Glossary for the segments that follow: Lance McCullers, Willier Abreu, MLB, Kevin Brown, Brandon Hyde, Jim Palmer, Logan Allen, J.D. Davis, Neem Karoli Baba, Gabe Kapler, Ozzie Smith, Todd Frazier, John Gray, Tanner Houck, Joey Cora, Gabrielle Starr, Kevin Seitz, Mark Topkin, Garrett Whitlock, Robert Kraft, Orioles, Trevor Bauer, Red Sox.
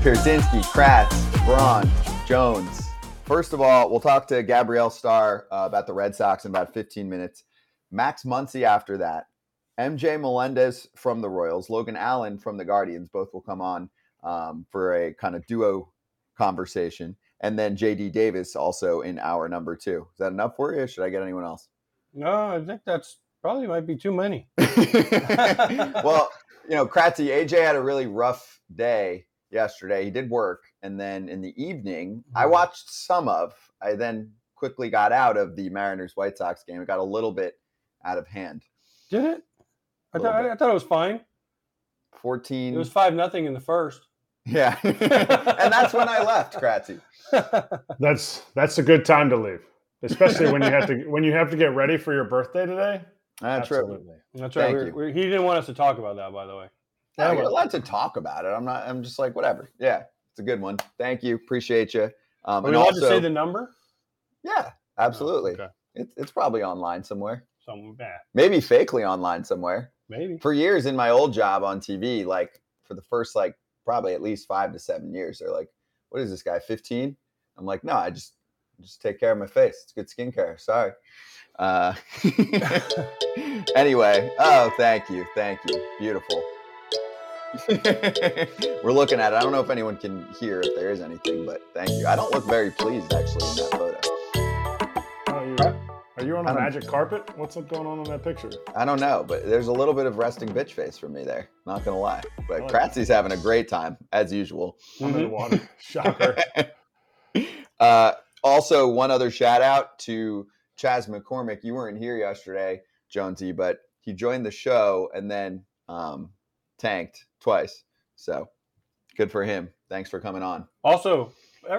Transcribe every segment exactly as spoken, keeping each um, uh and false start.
Pierzynski, Kratz, Braun, Jones. First of all, we'll talk to Gabrielle Starr uh, about the Red Sox in about fifteen minutes. Max Muncy after that. M J Melendez from the Royals. Logan Allen from the Guardians. Both will come on um, for a kind of duo conversation. And then J D. Davis also in hour number two. Is that enough for you? Or should I get anyone else? No, I think that's probably might be too many. Well, you know, Kratzy, A J had a really rough day yesterday. He did work. And then in the evening, I watched some of. I then quickly got out of the Mariners-White Sox game. It got a little bit out of hand. Did it? I, th- I thought it was fine. fourteen It was five nothing in the first. Yeah. And that's when I left, Kratzy. That's that's a good time to leave. Especially when you have to when you have to get ready for your birthday today. That's Absolutely. Right. That's right. We're, we're, he didn't want us to talk about that, by the way. No, we're allowed to talk about it. I'm not I'm just like, whatever. Yeah. It's a good one. Thank you. Appreciate you. Um, Are we allowed to say the number? Yeah, absolutely. Oh, okay. It's it's probably online somewhere. Somewhere bad. Maybe fakely online somewhere. Maybe. For years in my old job on T V, like for the first like probably at least five to seven years, they're like, what is this guy, fifteen? I'm like, no, I just just take care of my face. It's good skincare. Sorry. Uh, anyway, oh, thank you. Thank you. Beautiful. We're looking at it. I don't know if anyone can hear if there is anything, but thank you. I don't look very pleased, actually, in that photo. Oh, you're right. Are you on a magic carpet? What's going on in that picture? I don't know, but there's a little bit of resting bitch face for me there. Not going to lie. But like Kratzy's that. having a great time, as usual. I'm in the water. Shocker. uh, also, one other shout out to Chas McCormick. You weren't here yesterday, Jonesy, but he joined the show and then um, tanked twice. So good for him. Thanks for coming on. Also,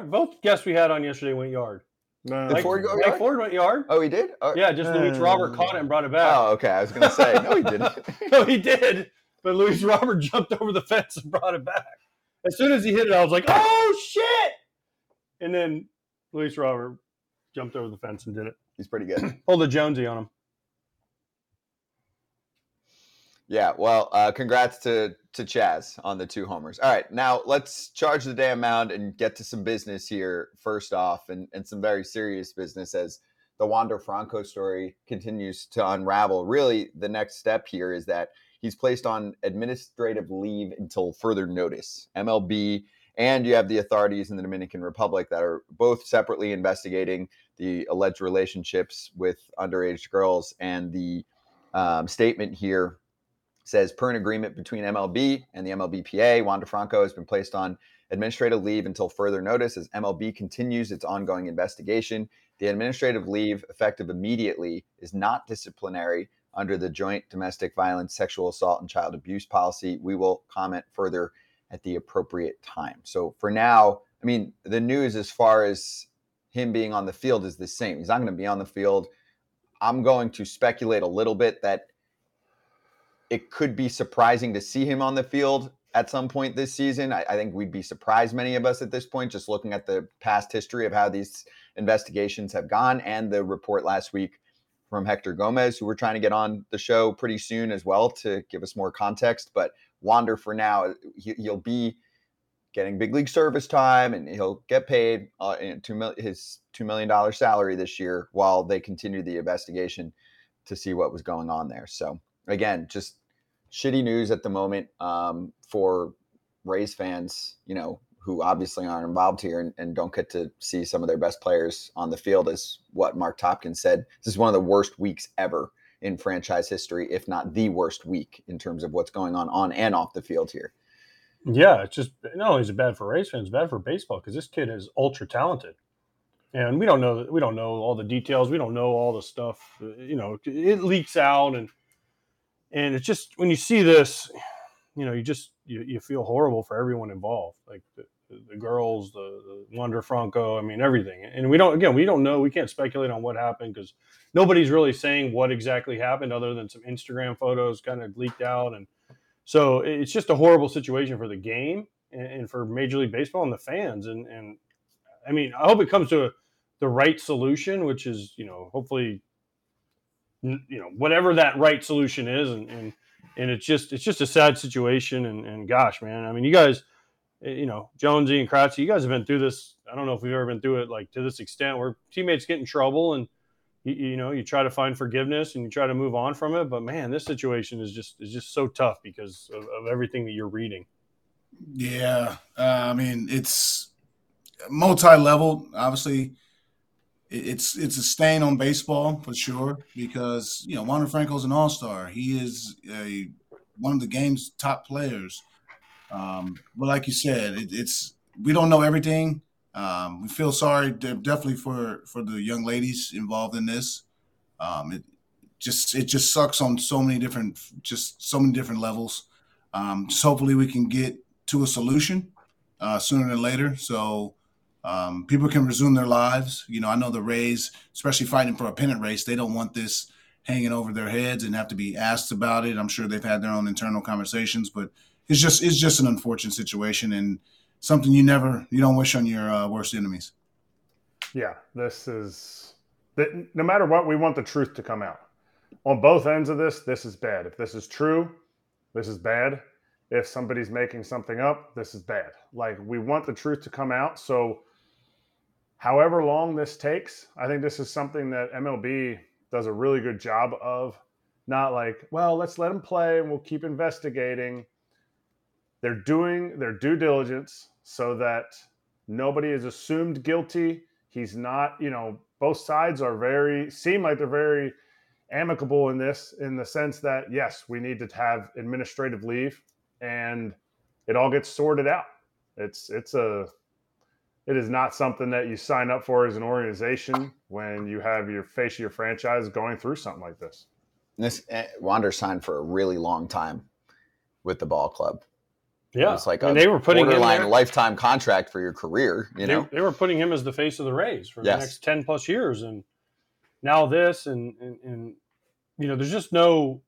both guests we had on yesterday went yard. No. Did Mike, Ford go Mike yard? Ford went yard. Oh, he did? Or, yeah, just uh, Luis Robert caught it and brought it back. Oh, okay. I was going to say, no, he didn't. No, he did. But Luis Robert jumped over the fence and brought it back. As soon as he hit it, I was like, oh, shit. And then Luis Robert jumped over the fence and did it. He's pretty good. Pulled a Jonesy on him. Yeah, well, uh, congrats to, to Chas on the two homers. All right, now let's charge the damn mound and get to some business here first off, and, and some very serious business as the Wander Franco story continues to unravel. Really, the next step here is that he's placed on administrative leave until further notice. M L B and you have the authorities in the Dominican Republic that are both separately investigating the alleged relationships with underage girls, and the um, statement here says, per an agreement between M L B and the M L B P A, Wander Franco has been placed on administrative leave until further notice as M L B continues its ongoing investigation. The administrative leave, effective immediately, is not disciplinary under the Joint Domestic Violence, Sexual Assault, and Child Abuse Policy. We will comment further at the appropriate time. So for now, I mean, the news as far as him being on the field is the same. He's not going to be on the field. I'm going to speculate a little bit that it could be surprising to see him on the field at some point this season. I, I think we'd be surprised, many of us at this point, just looking at the past history of how these investigations have gone and the report last week from Hector Gomez, who we're trying to get on the show pretty soon as well to give us more context. But Wander, for now, he, he'll be getting big league service time and he'll get paid uh, two, his two million dollars salary this year while they continue the investigation to see what was going on there. So again, just shitty news at the moment um, for Rays fans, you know, who obviously aren't involved here and, and don't get to see some of their best players on the field. Is what Mark Topkin said. This is one of the worst weeks ever in franchise history, if not the worst week in terms of what's going on on and off the field here. Yeah, it's just not only is it bad for Rays fans, it's bad for baseball because this kid is ultra talented, and we don't know we don't know all the details. We don't know all the stuff. You know, it leaks out and. And it's just when you see this, you know, you just you, you feel horrible for everyone involved, like the, the girls, the, the Wander Franco. I mean, everything. And we don't again, we don't know. We can't speculate on what happened because nobody's really saying what exactly happened other than some Instagram photos kind of leaked out. And so it's just a horrible situation for the game and, and for Major League Baseball and the fans. And, and I mean, I hope it comes to a, the right solution, which is, you know, hopefully – you know, whatever that right solution is. And, and, and it's just, it's just a sad situation. And, and gosh, man, I mean, you guys, you know, Jonesy and Crouchy, you guys have been through this. I don't know if we've ever been through it like to this extent where teammates get in trouble and, you, you know, you try to find forgiveness and you try to move on from it. But, man, this situation is just is just so tough because of, of everything that you're reading. Yeah. Uh, I mean, it's multi-level. Obviously, it's it's a stain on baseball for sure because, you know, Wander Franco's an all-star. He is a one of the game's top players. Um, but like you said, it, it's we don't know everything. Um, we feel sorry definitely for, for the young ladies involved in this. Um, it just it just sucks on so many different just so many different levels. Um, just hopefully we can get to a solution uh, sooner than later, so um, people can resume their lives. You know, I know the Rays, especially fighting for a pennant race, they don't want this hanging over their heads and have to be asked about it. I'm sure they've had their own internal conversations, but it's just it's just an unfortunate situation and something you never you don't wish on your uh, worst enemies. Yeah, this is – no matter what, we want the truth to come out. On both ends of this, this is bad. If this is true, this is bad. If somebody's making something up, this is bad. Like, we want the truth to come out. So however long this takes, I think this is something that M L B does a really good job of. Not like, well, let's let them play and we'll keep investigating. They're doing their due diligence so that nobody is assumed guilty. He's not, you know, both sides are very, seem like they're very amicable in this, in the sense that, yes, we need to have administrative leave and it all gets sorted out. It's, it's a, it is not something that you sign up for as an organization when you have your face of your franchise going through something like this. And this Wander signed for a really long time with the ball club. Yeah, it's like I mean, a they were putting borderline lifetime contract for your career. You they, know, they were putting him as the face of the Rays for yes. the next ten plus years, and now this, and, and and you know, there's just no,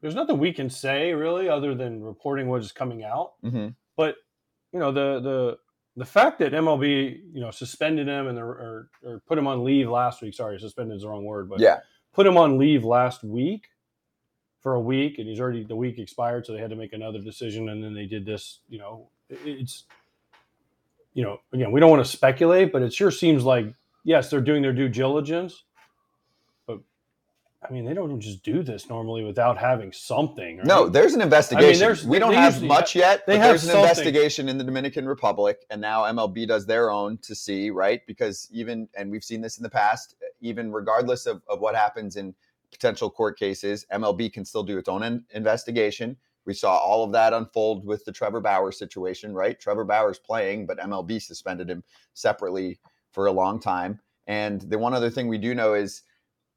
there's nothing we can say really other than reporting what is coming out. Mm-hmm. But you know, the the the fact that M L B you know suspended him and or or put him on leave last week. Sorry, suspended is the wrong word, but yeah, put him on leave last week. For a week, and he's already the week expired, so they had to make another decision, and then they did this. You know, it's you know, again, we don't want to speculate, but it sure seems like yes, they're doing their due diligence, but I mean, they don't just do this normally without having something. Right? No, there's an investigation. I mean, there's, we don't have much have, yet. They but have there's an something. investigation in the Dominican Republic, and now M L B does their own to see, right? Because even and we've seen this in the past, even regardless of, of what happens in potential court cases, M L B can still do its own in- investigation. We saw all of that unfold with the Trevor Bauer situation, right? Trevor Bauer's playing, but M L B suspended him separately for a long time. And the one other thing we do know is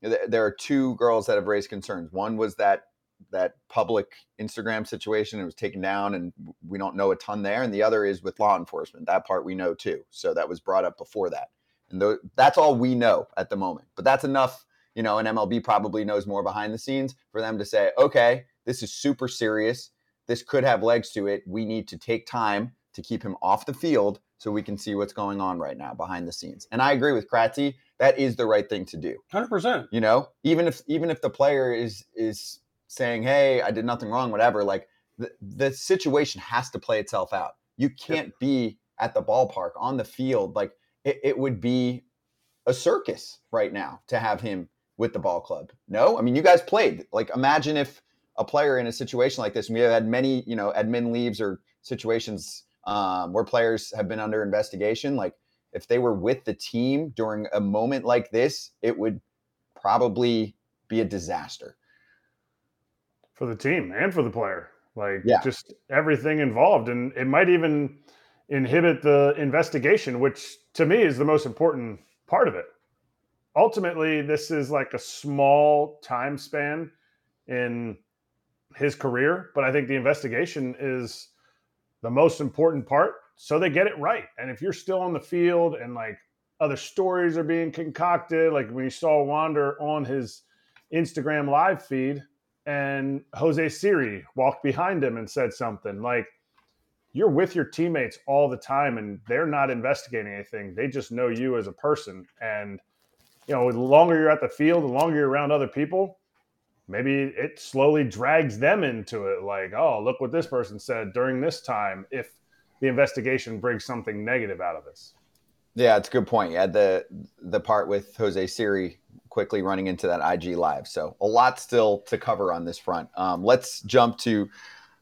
th- there are two girls that have raised concerns. One was that that public Instagram situation. It was taken down, and we don't know a ton there. And the other is with law enforcement. That part we know too. So that was brought up before that. And th- that's all we know at the moment. But that's enough. You know, and M L B probably knows more behind the scenes for them to say, okay, this is super serious. This could have legs to it. We need to take time to keep him off the field so we can see what's going on right now behind the scenes. And I agree with Kratzy. That is the right thing to do. one hundred percent. You know, even if even if the player is is saying, hey, I did nothing wrong, whatever, like the, the situation has to play itself out. You can't yep. be at the ballpark, on the field. Like it, it would be a circus right now to have him with the ball club. No, I mean, you guys played. Like, imagine if a player in a situation like this, and we have had many, you know, admin leaves or situations um, where players have been under investigation. Like, if they were with the team during a moment like this, it would probably be a disaster. For the team and for the player. Like, yeah. just everything involved. And it might even inhibit the investigation, which to me is the most important part of it. Ultimately, this is like a small time span in his career, but I think the investigation is the most important part, so they get it right. And if you're still on the field and like other stories are being concocted, like when you saw Wander on his Instagram live feed and Jose Siri walked behind him and said something, like you're with your teammates all the time and they're not investigating anything. They just know you as a person. And you know, the longer you're at the field, the longer you're around other people, maybe it slowly drags them into it. Like, oh, look what this person said during this time. If the investigation brings something negative out of this. Yeah, it's a good point. Yeah, the the part with Jose Siri quickly running into that I G Live. So a lot still to cover on this front. Um, let's jump to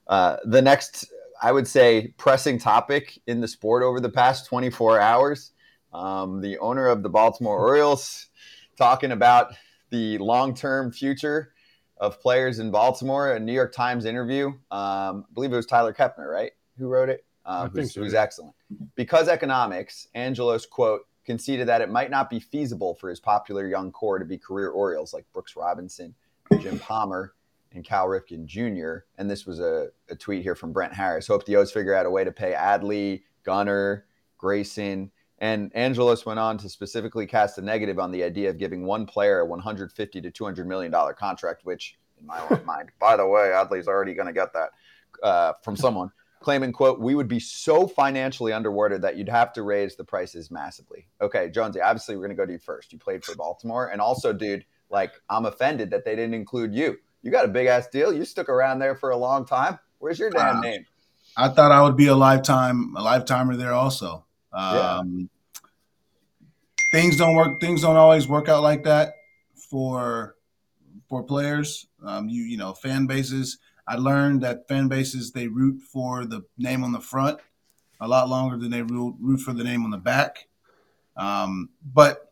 uh, the next, I would say, pressing topic in the sport over the past twenty-four hours. Um, the owner of the Baltimore Orioles talking about the long-term future of players in Baltimore, a New York Times interview. Um, I believe it was Tyler Kepner, right? Who wrote it? Uh, who's, so, who's yeah. excellent. Because economics, Angelos, quote, conceded that it might not be feasible for his popular young core to be career Orioles like Brooks Robinson, Jim Palmer, and Cal Ripken Junior And this was a, a tweet here from Brent Harris. Hope the O's figure out a way to pay Adley, Gunnar, Grayson. And Angelos went on to specifically cast a negative on the idea of giving one player a one hundred fifty to two hundred million dollars contract, which in my own mind, by the way, Adley's already going to get that uh, from someone. Claiming, quote, we would be so financially underwater that you'd have to raise the prices massively. Okay, Jonesy, obviously we're going to go to you first. You played for Baltimore. And also, dude, like, I'm offended that they didn't include you. You got a big-ass deal. You stuck around there for a long time. Where's your damn uh, name? I thought I would be a lifetime, a lifetimer there also. Um, yeah. Things don't work. Things don't always work out like that for for players. Um, you you know, fan bases. I learned that fan bases, they root for the name on the front a lot longer than they root, root for the name on the back. Um, but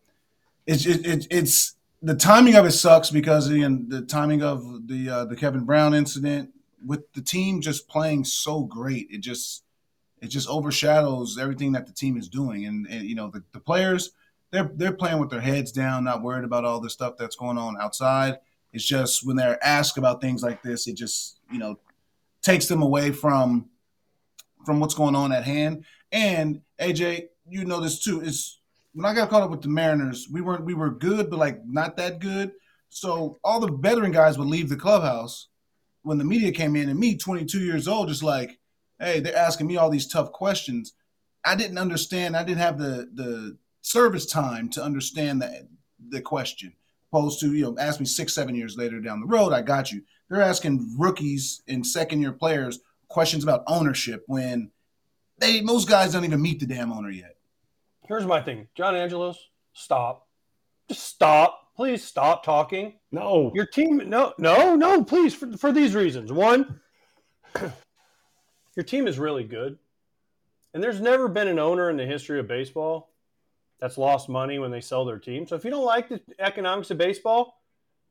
it's it, it, it's the timing of it sucks because again, the timing of the uh, the Kevin Brown incident with the team just playing so great, it just it just overshadows everything that the team is doing. And, and you know, the, the players, they're they're playing with their heads down, not worried about all the stuff that's going on outside. It's just when they're asked about things like this, it just, you know, takes them away from from what's going on at hand. And A J, you know this too. It's when I got caught up with the Mariners, we weren't we were good, but like not that good. So all the veteran guys would leave the clubhouse when the media came in, and me, twenty-two years old, just like, hey, they're asking me all these tough questions. I didn't understand. I didn't have the the service time to understand the the question. Opposed to, you know, ask me six, seven years later down the road, I got you. They're asking rookies and second-year players questions about ownership when they most guys don't even meet the damn owner yet. Here's my thing. John Angelos, stop. Just stop. Please stop talking. No. Your team – no, no, no, please, for, for these reasons. One, your team is really good, and there's never been an owner in the history of baseball – that's lost money when they sell their team. So if you don't like the economics of baseball,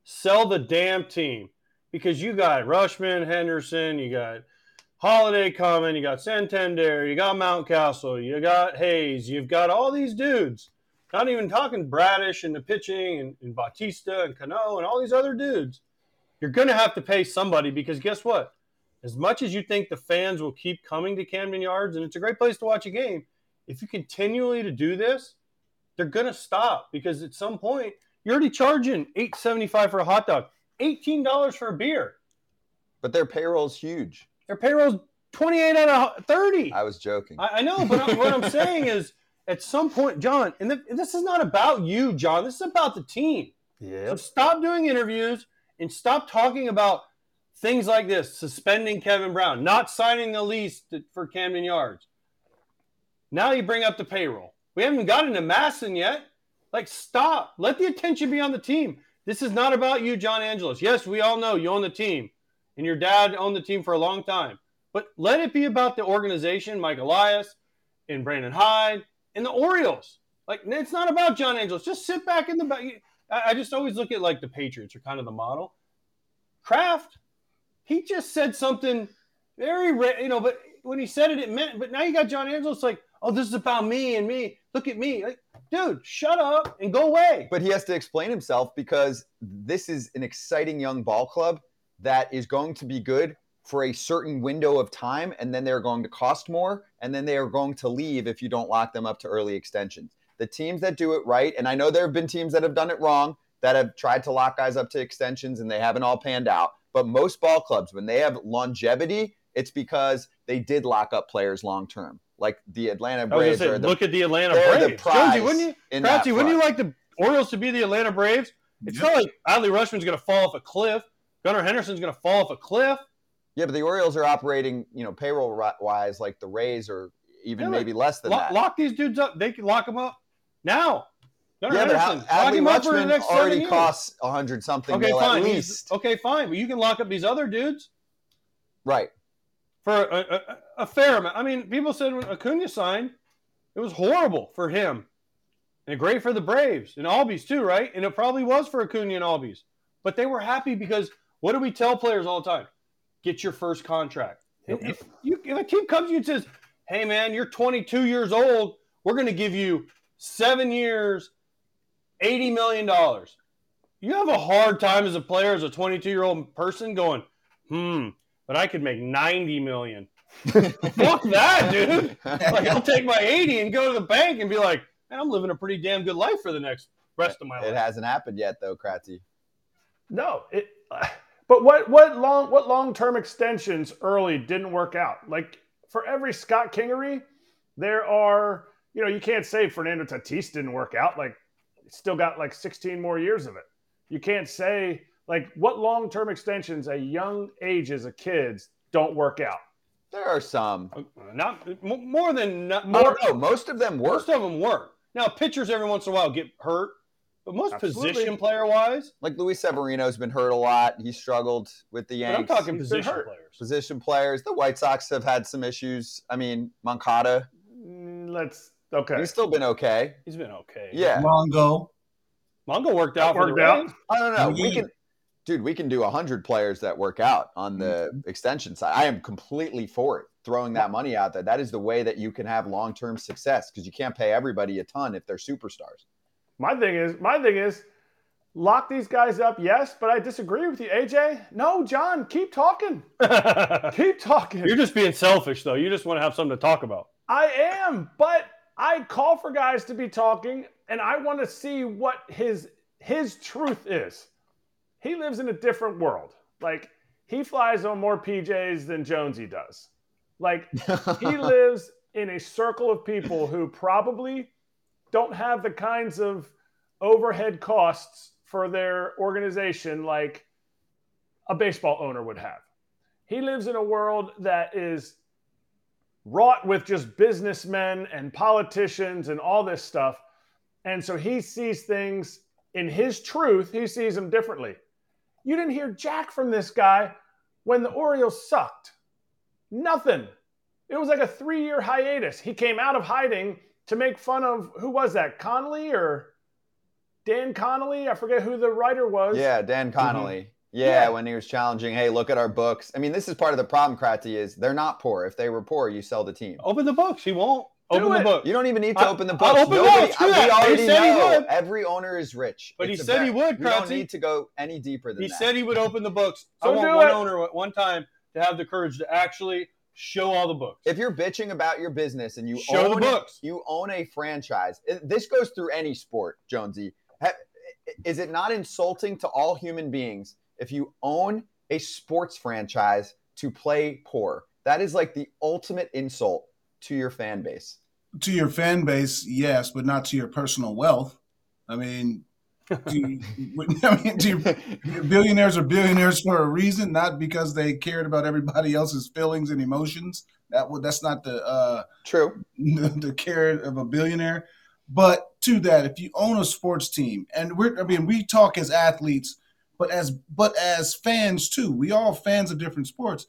sell the damn team, because you got Rutschman, Henderson, you got Holiday coming, you got Santander, you got Mountcastle, you got Hayes, you've got all these dudes. Not even talking Bradish and the pitching and, and Bautista and Cano and all these other dudes. You're going to have to pay somebody, because guess what? As much as you think the fans will keep coming to Camden Yards, and it's a great place to watch a game, if you continually to do this, they're going to stop, because at some point you're already charging eight dollars and seventy-five cents for a hot dog, eighteen dollars for a beer. But their payroll's huge. Their payroll's twenty-eight out of thirty. I was joking. I, I know, but I, what I'm saying is at some point, John, and, the, and this is not about you, John. This is about the team. Yeah. So stop doing interviews and stop talking about things like this, suspending Kevin Brown, not signing the lease to, for Camden Yards. Now you bring up the payroll. We haven't gotten to Masson yet. Like, stop. Let the attention be on the team. This is not about you, John Angelos. Yes, we all know you own the team, and your dad owned the team for a long time. But let it be about the organization, Mike Elias and Brandon Hyde and the Orioles. Like, it's not about John Angelos. Just sit back in the back. I just always look at, like, the Patriots are kind of the model. Kraft, he just said something very, you know, but when he said it, it meant, but now you got John Angelos like, oh, this is about me and me. Look at me. Like, dude, shut up and go away. But he has to explain himself, because this is an exciting young ball club that is going to be good for a certain window of time, and then they're going to cost more, and then they are going to leave if you don't lock them up to early extensions. The teams that do it right, and I know there have been teams that have done it wrong, that have tried to lock guys up to extensions, and they haven't all panned out. But most ball clubs, when they have longevity, it's because they did lock up players long-term. Like the Atlanta Braves. Say, the, look at the Atlanta Braves. The Jonesy, wouldn't you? Crafty, wouldn't you like the Orioles to be the Atlanta Braves? It's not like Adley Rutschman's going to fall off a cliff. Gunnar Henderson's going to fall off a cliff. Yeah, but the Orioles are operating, you know, payroll-wise like the Rays or even yeah, maybe less than lock, that. Lock these dudes up. They can lock them up now. Gunnar yeah, Henderson. But Adley Rutschman already costs a hundred something okay, mil fine. at least. He's, okay, fine. But you can lock up these other dudes, right? For a, a, a fair amount. I mean, people said when Acuña signed, it was horrible for him, and great for the Braves and Albies too, right? And it probably was for Acuña and Albies, but they were happy because what do we tell players all the time? Get your first contract. If, you, if a team comes to you and says, hey, man, you're twenty-two years old, we're going to give you seven years, eighty million dollars. You have a hard time as a player, as a twenty-two-year-old person going, hmm, but I could make ninety million dollars. Fuck that, dude. Like, I'll take my eighty and go to the bank and be like, man, I'm living a pretty damn good life for the next rest of my life. It hasn't happened yet, though, Kratzy. No, it uh... – But what what long what long-term extensions early didn't work out? Like, for every Scott Kingery, there are, you know, you can't say Fernando Tatis didn't work out. Like, still got like sixteen more years of it. You can't say, like, what long-term extensions at young ages of kids don't work out? There are some. Not more than not, more. No, most of them work. Most of them work. Now, pitchers every once in a while get hurt. But most Absolutely. position player-wise. Like Luis Severino's been hurt a lot. He struggled with the Yanks. But I'm talking He's position players. Position players. The White Sox have had some issues. I mean, Moncada. Let's – okay. He's still been okay. He's been okay. Yeah. Mongo. Mongo worked out. Worked out. I don't know. We can, dude, we can do one hundred players that work out on the mm-hmm. extension side. I am completely for it, throwing that money out there. That is the way that you can have long-term success because you can't pay everybody a ton if they're superstars. My thing is, my thing is, lock these guys up, yes, but I disagree with you, A J. No, John, keep talking. keep talking. You're just being selfish, though. You just want to have something to talk about. I am, but I call for guys to be talking, and I want to see what his his truth is. He lives in a different world. Like, he flies on more P Js than Jonesy does. Like, he lives in a circle of people who probably don't have the kinds of overhead costs for their organization like a baseball owner would have. He lives in a world that is wrought with just businessmen and politicians and all this stuff. And so he sees things in his truth. He sees them differently. You didn't hear jack from this guy when the Orioles sucked. Nothing. It was like a three-year hiatus. He came out of hiding to make fun of, who was that, Connolly or Dan Connolly? I forget who the writer was. Yeah, Dan Connolly. Mm-hmm. Yeah, yeah, when he was challenging, hey, look at our books. I mean, this is part of the problem, Kratzy, is they're not poor. If they were poor, you sell the team. Open the books. He won't. Open the book. You don't even need to I, open the books. Open Nobody, books. I, we already he said know. He would. Every owner is rich. But it's he said bet. he would, Kratzy. You don't need to go any deeper than he that. He said he would open the books. I want one it. owner at one time to have the courage to actually – show all the books. If you're bitching about your business and you show own the books, you own a franchise. This goes through any sport, Jonesy. Is it not insulting to all human beings if you own a sports franchise to play poor? That is like the ultimate insult to your fan base. To your fan base, yes, but not to your personal wealth. I mean, do you, I mean, do you, billionaires are billionaires for a reason, not because they cared about everybody else's feelings and emotions. That that's not the uh, true the, the care of a billionaire. But to that, if you own a sports team, and we're I mean we talk as athletes, but as but as fans too, we all fans of different sports,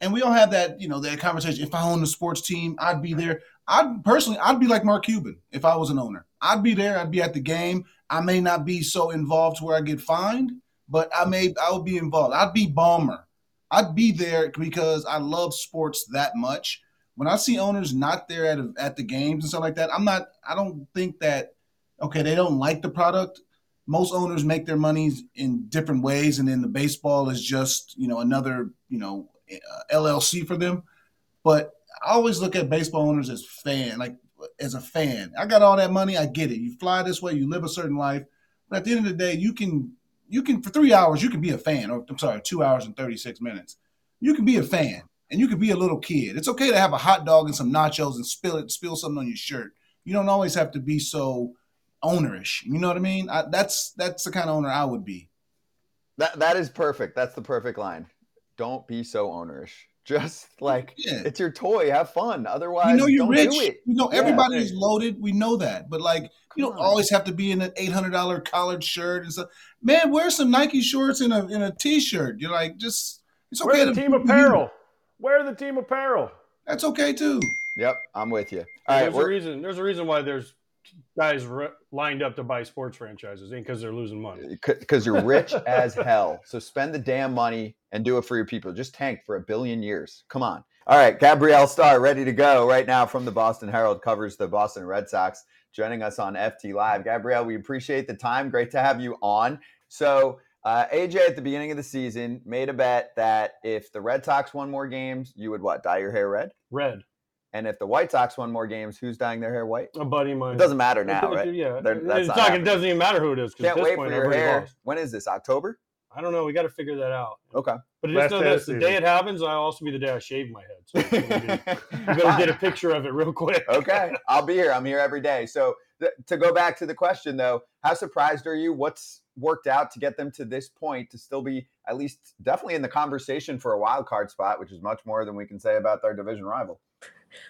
and we all have that you know that conversation. If I own a sports team, I'd be there. I personally, I'd be like Mark Cuban if I was an owner. I'd be there. I'd be at the game. I may not be so involved to where I get fined, but I may I would be involved. I'd be Balmer. I'd be there because I love sports that much. When I see owners not there at a, at the games and stuff like that, I'm not. I don't think that. Okay, they don't like the product. Most owners make their monies in different ways, and then the baseball is just you know another you know uh, L L C for them. But I always look at baseball owners as fan like. As a fan, I got all that money. I get it. You fly this way, you live a certain life. But at the end of the day, you can, you can for three hours, you can be a fan. Or I'm sorry, two hours and thirty-six minutes. You can be a fan, and you can be a little kid. It's okay to have a hot dog and some nachos and spill it, spill something on your shirt. You don't always have to be so ownerish. You know what I mean? I, that's that's the kind of owner I would be. That that is perfect. That's the perfect line. Don't be so ownerish. Just like, yeah. it's your toy. Have fun. Otherwise, you know you're don't rich. Do it. You know, everybody yeah. is loaded. We know that. But, like, Come you don't on. always have to be in an eight hundred dollars collared shirt and stuff. Man, wear some Nike shorts and a, and a T-shirt. You're like, just – it's okay. Wear the to, team apparel. You. Wear the team apparel. That's okay, too. Yep, I'm with you. All there's, right, a reason, there's a reason why there's guys re- lined up to buy sports franchises. Ain't because they're losing money. Because you're rich as hell. So spend the damn money and do it for your people. Just tank for a billion years. Come on. All right, Gabrielle Starr, ready to go right now from the Boston Herald, covers the Boston Red Sox, joining us on F T Live. Gabrielle, we appreciate the time. Great to have you on. So uh, A J, at the beginning of the season, made a bet that if the Red Sox won more games, you would what? Dye your hair red? Red. And if the White Sox won more games, who's dyeing their hair white? A buddy of mine. It doesn't matter now, right? Yeah. That's it's not, not it doesn't even matter who it is. Can't wait point, for your hair. Lost. When is this, October? I don't know. We got to figure that out. Okay. But just know this. The day it happens, I'll also be the day I shave my head. So you better get a picture of it real quick. Okay. I'll be here. I'm here every day. So th- to go back to the question, though, how surprised are you? What's worked out to get them to this point to still be at least definitely in the conversation for a wild card spot, which is much more than we can say about their division rival?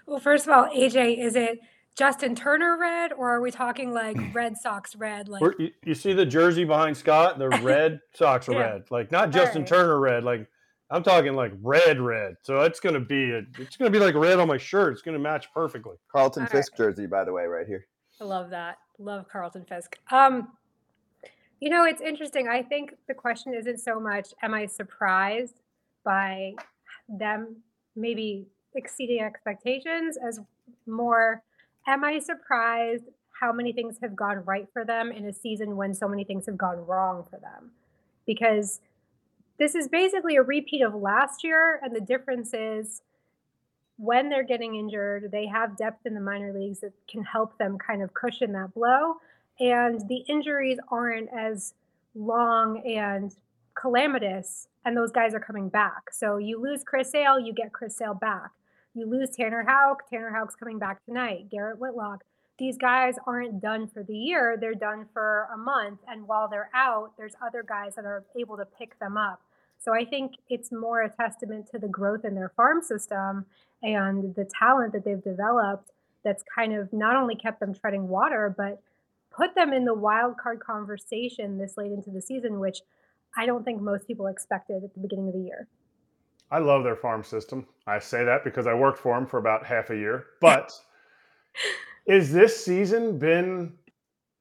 Well, first of all, A J, is it Justin Turner red, or are we talking like Red Sox red? Like you, you see the jersey behind Scott, the Red Sox yeah. red, like not Justin right. Turner red. Like I'm talking like red red. So it's gonna be a, it's gonna be like red on my shirt. It's gonna match perfectly. Carlton all Fisk right. jersey, by the way, right here. I love that. Love Carlton Fisk. Um, you know, it's interesting. I think the question isn't so much, am I surprised by them maybe exceeding expectations, as more, am I surprised how many things have gone right for them in a season when so many things have gone wrong for them? Because this is basically a repeat of last year, and the difference is when they're getting injured, they have depth in the minor leagues that can help them kind of cushion that blow, and the injuries aren't as long and calamitous, and those guys are coming back. So you lose Chris Sale, you get Chris Sale back. You lose Tanner Houck. Tanner Houck's coming back tonight. Garrett Whitlock. These guys aren't done for the year. They're done for a month. And while they're out, there's other guys that are able to pick them up. So I think it's more a testament to the growth in their farm system and the talent that they've developed that's kind of not only kept them treading water, but put them in the wild card conversation this late into the season, which I don't think most people expected at the beginning of the year. I love their farm system. I say that because I worked for them for about half a year. But is this season been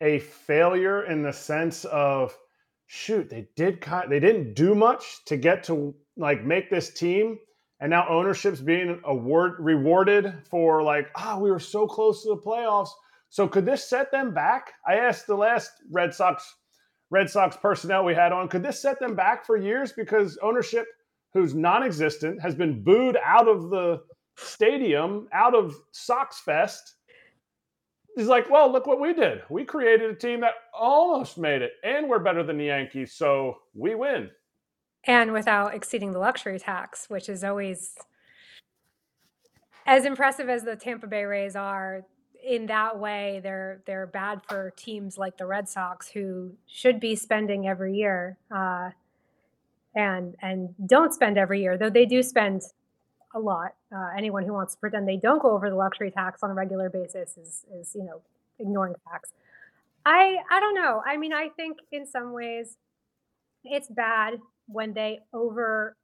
a failure in the sense of, shoot, they did kind, they didn't do much to get to like make this team, and now ownership's being award rewarded for like, ah, oh, we were so close to the playoffs. So could this set them back? I asked the last Red Sox Red Sox personnel we had on, could this set them back for years because ownership, who's non-existent, has been booed out of the stadium, out of Sox Fest. He's like, well, look what we did. We created a team that almost made it, and we're better than the Yankees, so we win. And without exceeding the luxury tax, which is always as impressive as the Tampa Bay Rays are. In that way, they're they're bad for teams like the Red Sox, who should be spending every year uh, and and don't spend every year, though they do spend a lot. Uh, anyone who wants to pretend they don't go over the luxury tax on a regular basis is, is you know, ignoring facts. I, I don't know. I mean, I think in some ways it's bad when they overperform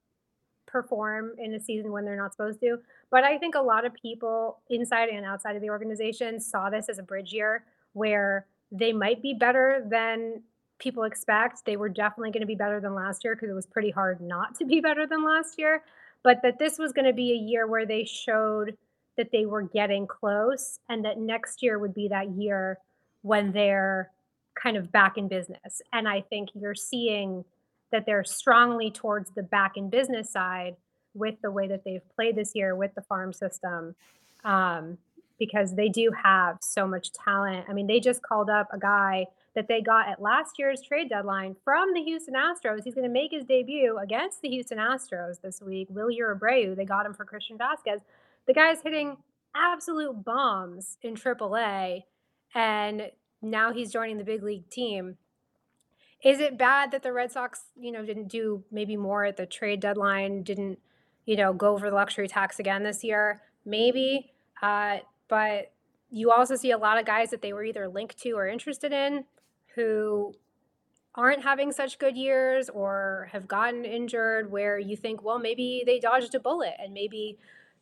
in a season when they're not supposed to. But I think a lot of people inside and outside of the organization saw this as a bridge year where they might be better than people expect. They were definitely going to be better than last year because it was pretty hard not to be better than last year. But that this was going to be a year where they showed that they were getting close, and that next year would be that year when they're kind of back in business. And I think you're seeing that they're strongly towards the back in business side with the way that they've played this year with the farm system, um, because they do have so much talent. I mean, they just called up a guy that they got at last year's trade deadline from the Houston Astros. He's going to make his debut against the Houston Astros this week, Willier Abreu. They got him for Christian Vasquez. The guy's hitting absolute bombs in triple A, and now he's joining the big league team. Is it bad that the Red Sox, you know, didn't do maybe more at the trade deadline, didn't you know, go over the luxury tax again this year, maybe. Uh, but you also see a lot of guys that they were either linked to or interested in who aren't having such good years or have gotten injured, where you think, well, maybe they dodged a bullet and maybe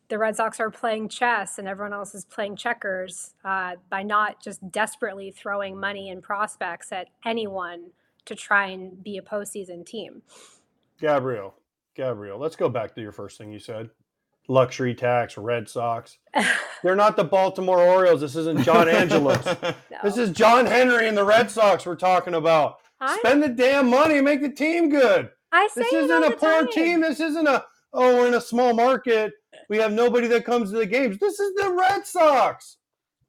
the Red Sox are playing chess and everyone else is playing checkers uh, by not just desperately throwing money and prospects at anyone to try and be a postseason team. Gabrielle, Gabrielle, let's go back to your first thing you said. Luxury tax, Red Sox. They're not the Baltimore Orioles. This isn't John Angelos. No. This is John Henry and the Red Sox we're talking about. I, Spend the damn money, make the team good. I say this isn't a poor team. This isn't a, oh, we're in a small market. We have nobody that comes to the games. This is the Red Sox.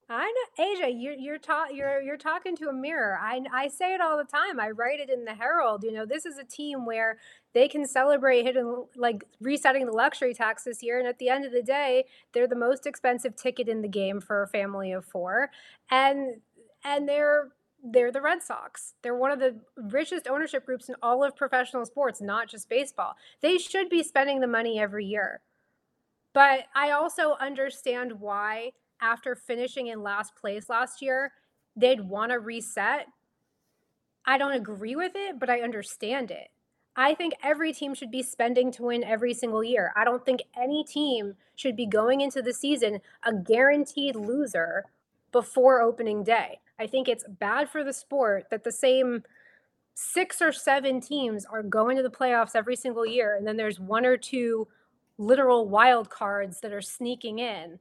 I know, A J, you're you're ta- you're you're talking to a mirror. I I say it all the time. I write it in the Herald. You know, this is a team where they can celebrate hitting, like, resetting the luxury tax this year, and at the end of the day, they're the most expensive ticket in the game for a family of four, and and they're. They're the Red Sox. They're one of the richest ownership groups in all of professional sports, not just baseball. They should be spending the money every year. But I also understand why, after finishing in last place last year, they'd want to reset. I don't agree with it, but I understand it. I think every team should be spending to win every single year. I don't think any team should be going into the season a guaranteed loser before opening day. I think it's bad for the sport that the same six or seven teams are going to the playoffs every single year, and then there's one or two literal wild cards that are sneaking in.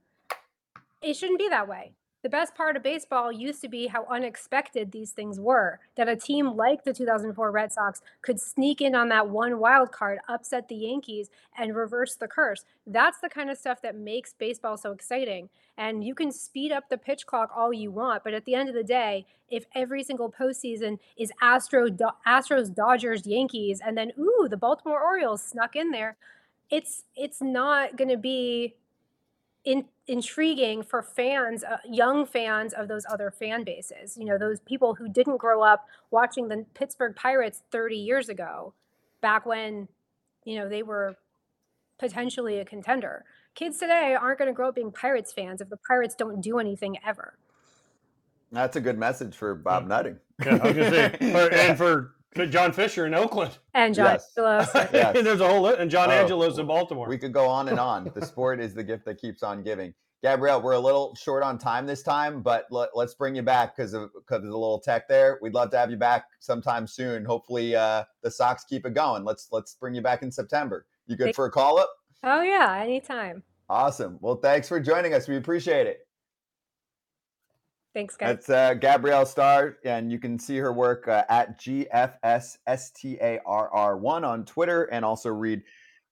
It shouldn't be that way. The best part of baseball used to be how unexpected these things were, that a team like the two thousand four Red Sox could sneak in on that one wild card, upset the Yankees, and reverse the curse. That's the kind of stuff that makes baseball so exciting. And you can speed up the pitch clock all you want, but at the end of the day, if every single postseason is Astro, Do- Astros, Dodgers, Yankees, and then, ooh, the Baltimore Orioles snuck in there, it's it's not going to be in, intriguing for fans, uh, young fans of those other fan bases. You know, those people who didn't grow up watching the Pittsburgh Pirates thirty years ago, back when, you know, they were potentially a contender. Kids today aren't going to grow up being Pirates fans if the Pirates don't do anything ever. That's a good message for Bob Nutting. Yeah, I was going to say, for, and for John Fisher in Oakland. And John yes. Angelos. Yes. And there's a whole and John oh, Angelos in Baltimore. We could go on and on. The sport is the gift that keeps on giving. Gabrielle, we're a little short on time this time, but let, let's bring you back because of, because of the little tech there. We'd love to have you back sometime soon. Hopefully uh, the Sox keep it going. Let's let's bring you back in September. You good for a call-up? Oh, yeah, anytime. Awesome. Well, thanks for joining us. We appreciate it. Thanks, guys. That's uh, Gabrielle Starr, and you can see her work uh, at G F S S T A R R one on Twitter, and also read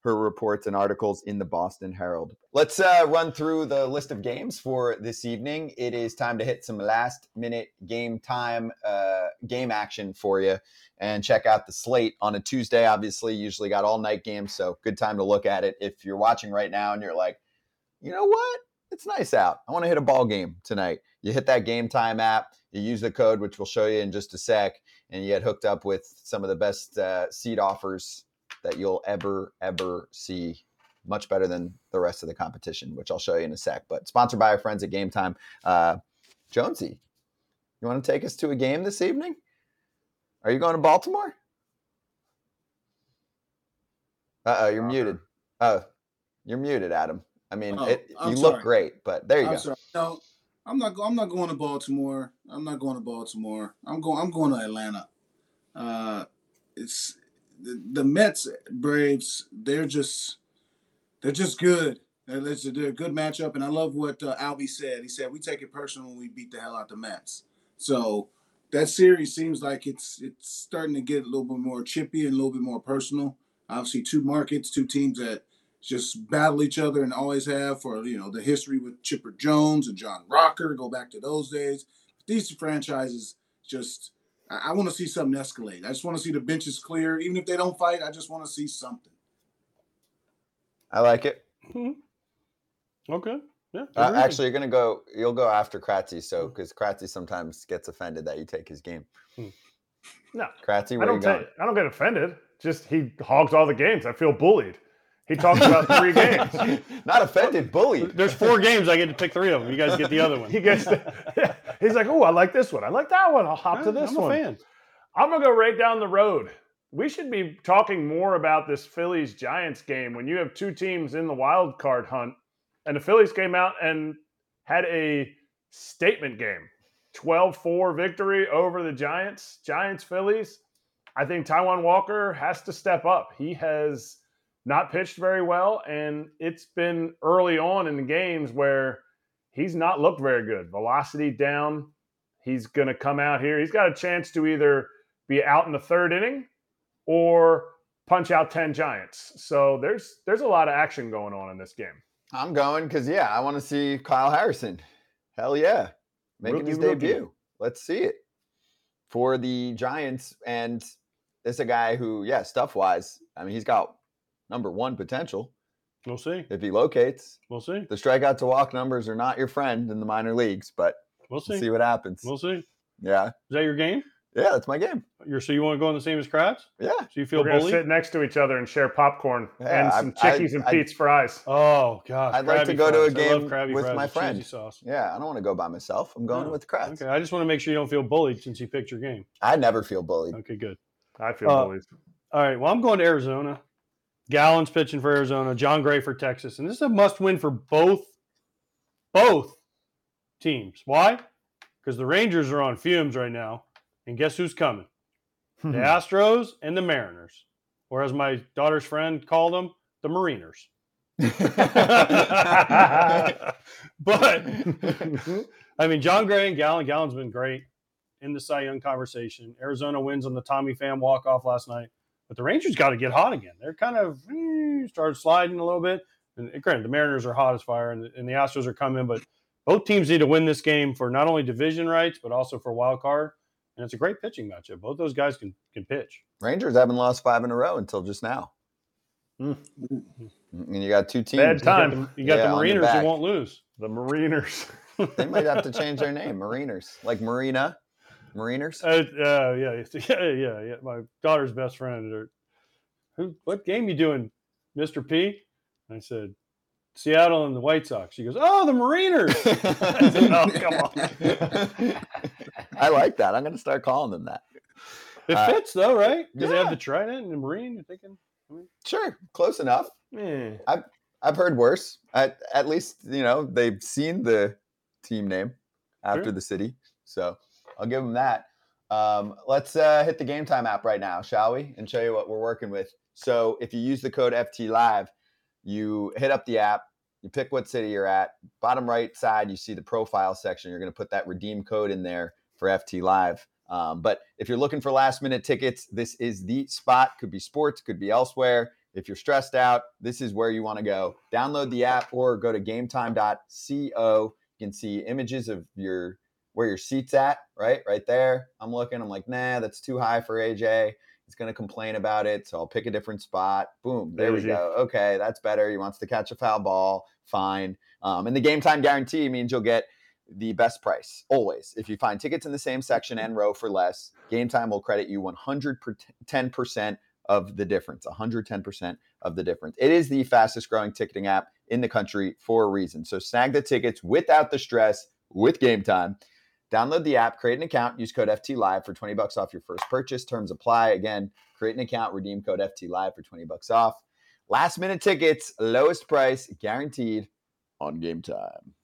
her reports and articles in the Boston Herald. Let's uh, run through the list of games for this evening. It is time to hit some last-minute game time, uh, game action for you, and check out the slate on a Tuesday. Obviously, usually got all-night games, so good time to look at it. If you're watching right now and you're like, you know what? It's nice out. I want to hit a ball game tonight. You hit that Game Time app. You use the code, which we'll show you in just a sec, and you get hooked up with some of the best uh, seed offers that you'll ever, ever see. Much better than the rest of the competition, which I'll show you in a sec. But sponsored by our friends at Game Time. Uh, Jonesy, you want to take us to a game this evening? Are you going to Baltimore? Uh-oh, you're uh, muted. Oh, you're muted, Adam. I mean, oh, it, you look sorry. great, but there you I'm go. Sorry. No, I'm not. I'm not going to Baltimore. I'm not going to Baltimore. I'm going. I'm going to Atlanta. Uh, it's the, the Mets, Braves. They're just, they're just good. They're, they're a good matchup, and I love what uh, Albies said. He said we take it personal when we beat the hell out the Mets. So that series seems like it's it's starting to get a little bit more chippy and a little bit more personal. Obviously, two markets, two teams that just battle each other and always have for, you know, the history with Chipper Jones and John Rocker. Go back to those days. These franchises just, I, I want to see something escalate. I just want to see the benches clear. Even if they don't fight, I just want to see something. I like it. Mm-hmm. Okay. Yeah. Uh, actually, you're going to go, you'll go after Kratzy. So, because Kratzy sometimes gets offended that you take his game. No. Kratzy, where I don't you going? T- I don't get offended. Just he hogs all the games. I feel bullied. He talks about three games. Not offended, bullied. There's four games. I get to pick three of them. You guys get the other one. He gets. The, he's like, oh, I like this one. I like that one. I'll hop I, to this I'm one. I'm a fan. I'm going to go right down the road. We should be talking more about this Phillies-Giants game when you have two teams in the wild card hunt, and the Phillies came out and had a statement game. twelve four victory over the Giants. Giants, Phillies. I think Taiwan Walker has to step up. He has not pitched very well, and it's been early on in the games where he's not looked very good. Velocity down. He's going to come out here. He's got a chance to either be out in the third inning or punch out ten Giants. So there's there's a lot of action going on in this game. I'm going because, yeah, I want to see Kyle Harrison. Hell yeah. Making rookie, his debut. Rookie. Let's see it. For the Giants, and it's a guy who, yeah, stuff-wise, I mean, he's got number one potential. We'll see. If he locates. We'll see. The strikeout to walk numbers are not your friend in the minor leagues, but we'll see. We'll see what happens. We'll see. Yeah. Is that your game? Yeah, that's my game. You're, so you want to go in the same as Krabs? Yeah. So you feel We're bullied? We're going to sit next to each other and share popcorn yeah, and some I, Chickies I, and I, Pete's I, fries. Oh, gosh. I'd Krabby like to go fries. to a game with fries. my friend. Sauce. Yeah, I don't want to go by myself. I'm going no. with Krabs. Okay, I just want to make sure you don't feel bullied since you picked your game. I never feel bullied. Okay, good. I feel uh, bullied. All right, well, I'm going to Arizona. Gallen's pitching for Arizona. John Gray for Texas. And this is a must-win for both, both teams. Why? Because the Rangers are on fumes right now. And guess who's coming? The Astros and the Mariners. Or as my daughter's friend called them, the Mariners. But, I mean, John Gray and Gallen. Gallen's been great in the Cy Young conversation. Arizona wins on the Tommy Pham walk-off last night. But the Rangers got to get hot again. They're kind of mm, started sliding a little bit. And granted, the Mariners are hot as fire, and, and the Astros are coming. But both teams need to win this game for not only division rights, but also for wild card. And it's a great pitching matchup. Both those guys can can pitch. Rangers haven't lost five in a row until just now. Mm. And you got two teams. Bad time. You got the, you got yeah, the Mariners who won't lose. The Mariners. They might have to change their name. Mariners. Like Marina. Mariners. Uh, uh, yeah, yeah, yeah, yeah. My daughter's best friend. Who? What game you doing, Mister P? And I said, Seattle and the White Sox. She goes, oh, the Mariners. I said, oh, come on. I like that. I'm going to start calling them that. It uh, fits, though, right? Because yeah. they have the Trident and the Marine. You're thinking? I mean, sure. Close enough. Yeah. I've, I've heard worse. I, at least, you know, they've seen the team name after sure. the city. So I'll give them that. Um, let's uh, hit the Game Time app right now, shall we? And show you what we're working with. So if you use the code F T Live, you hit up the app. You pick what city you're at. Bottom right side, you see the profile section. You're going to put that redeem code in there for F T Live. Um, but if you're looking for last-minute tickets, this is the spot. Could be sports, could be elsewhere. If you're stressed out, this is where you want to go. Download the app or go to game time dot co. You can see images of your where your seat's at, right? Right there. I'm looking. I'm like, nah, that's too high for A J. He's going to complain about it, so I'll pick a different spot. Boom, there Easy. we go. Okay, that's better. He wants to catch a foul ball. Fine. Um, and the Game Time guarantee means you'll get the best price, always. If you find tickets in the same section and row for less, Game Time will credit you one hundred ten percent of the difference, one hundred ten percent of the difference. It is the fastest-growing ticketing app in the country for a reason. So snag the tickets without the stress with Game Time. Download the app, create an account, use code F T Live for twenty bucks off your first purchase. Terms apply. Again, create an account, redeem code F T Live for twenty bucks off. Last minute tickets, lowest price guaranteed on Game Time.